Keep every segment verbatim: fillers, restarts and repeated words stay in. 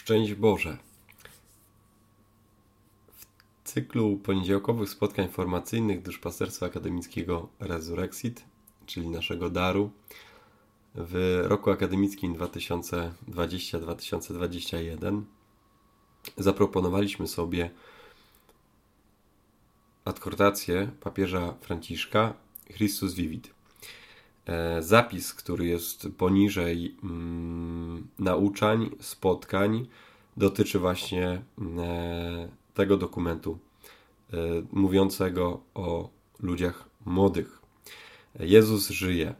Szczęść Boże! W cyklu poniedziałkowych spotkań formacyjnych Duszpasterstwa Akademickiego Resurrexit, czyli naszego daru, w roku akademickim dwa tysiące dwudziestym - dwa tysiące dwudziestym pierwszym zaproponowaliśmy sobie adhortację papieża Franciszka Christus Vivit. Zapis, który jest poniżej mm, nauczań, spotkań, dotyczy właśnie e, tego dokumentu e, mówiącego o ludziach młodych. Jezus żyje.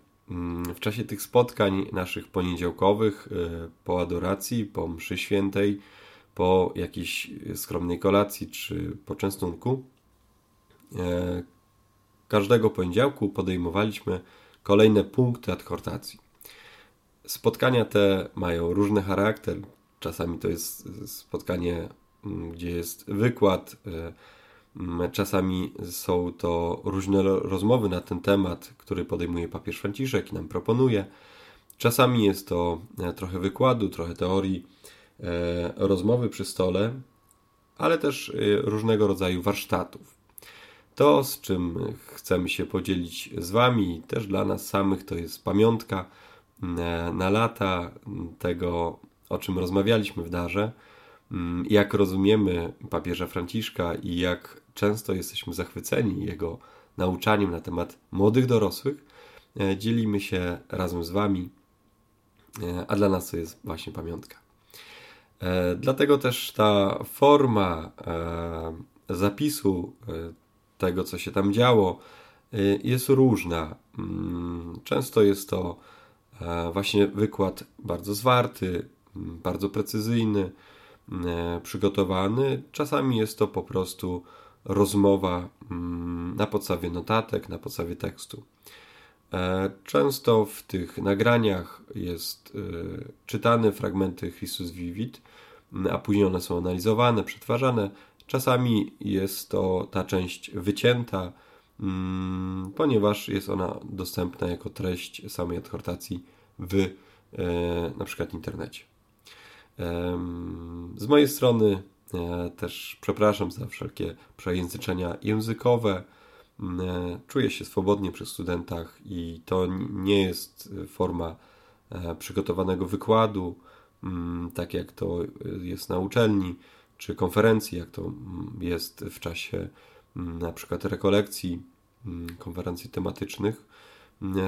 W czasie tych spotkań naszych poniedziałkowych, e, po adoracji, po mszy świętej, po jakiejś skromnej kolacji czy poczęstunku, e, każdego poniedziałku podejmowaliśmy kolejne punkty adhortacji. Spotkania te mają różny charakter. Czasami to jest spotkanie, gdzie jest wykład. Czasami są to różne rozmowy na ten temat, który podejmuje papież Franciszek i nam proponuje. Czasami jest to trochę wykładu, trochę teorii, rozmowy przy stole, ale też różnego rodzaju warsztatów. To, z czym chcemy się podzielić z Wami, też dla nas samych, to jest pamiątka na lata tego, o czym rozmawialiśmy w darze, jak rozumiemy papieża Franciszka i jak często jesteśmy zachwyceni jego nauczaniem na temat młodych dorosłych. Dzielimy się razem z Wami, a dla nas to jest właśnie pamiątka. Dlatego też ta forma zapisu tego, co się tam działo, jest różna. Często jest to właśnie wykład bardzo zwarty, bardzo precyzyjny, przygotowany. Czasami jest to po prostu rozmowa na podstawie notatek, na podstawie tekstu. Często w tych nagraniach jest czytane fragmenty Christus Vivit, a później one są analizowane, przetwarzane. Czasami jest to ta część wycięta, ponieważ jest ona dostępna jako treść samej adhortacji w na przykład internecie. Z mojej strony też przepraszam za wszelkie przejęzyczenia językowe. Czuję się swobodnie przy studentach i to nie jest forma przygotowanego wykładu, tak jak to jest na uczelni, czy konferencji, jak to jest w czasie na przykład rekolekcji, konferencji tematycznych.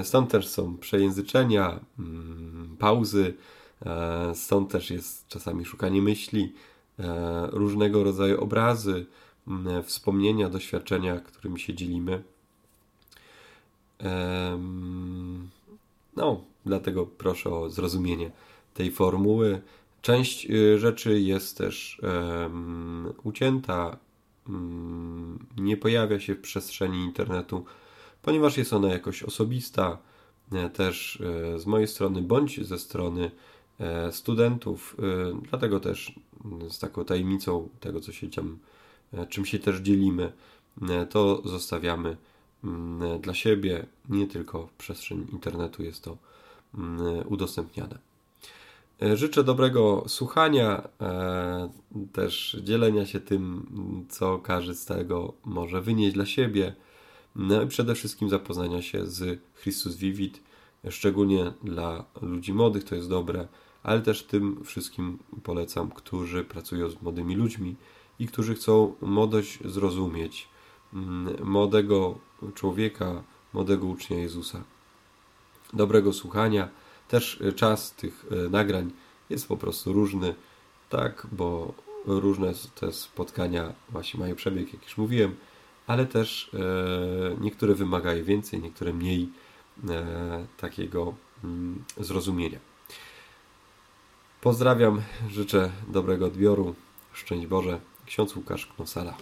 Stąd też są przejęzyczenia, pauzy, stąd też jest czasami szukanie myśli, różnego rodzaju obrazy, wspomnienia, doświadczenia, którymi się dzielimy. No, dlatego proszę o zrozumienie tej formuły. Część rzeczy jest też um, ucięta, um, nie pojawia się w przestrzeni internetu, ponieważ jest ona jakoś osobista, e, też e, z mojej strony bądź ze strony e, studentów, e, dlatego też z taką tajemnicą tego, co się tam, e, czym się też dzielimy, e, to zostawiamy m, dla siebie, nie tylko w przestrzeni internetu jest to m, udostępniane. Życzę dobrego słuchania, też dzielenia się tym, co każdy z tego może wynieść dla siebie. No i przede wszystkim zapoznania się z Christus Vivit, szczególnie dla ludzi młodych to jest dobre, ale też tym wszystkim polecam, którzy pracują z młodymi ludźmi i którzy chcą młodość zrozumieć, młodego człowieka, młodego ucznia Jezusa. Dobrego słuchania. Też czas tych nagrań jest po prostu różny, tak, bo różne te spotkania właśnie mają przebieg, jak już mówiłem, ale też niektóre wymagają więcej, niektóre mniej takiego zrozumienia. Pozdrawiam, życzę dobrego odbioru. Szczęść Boże, ksiądz Łukasz Knosala.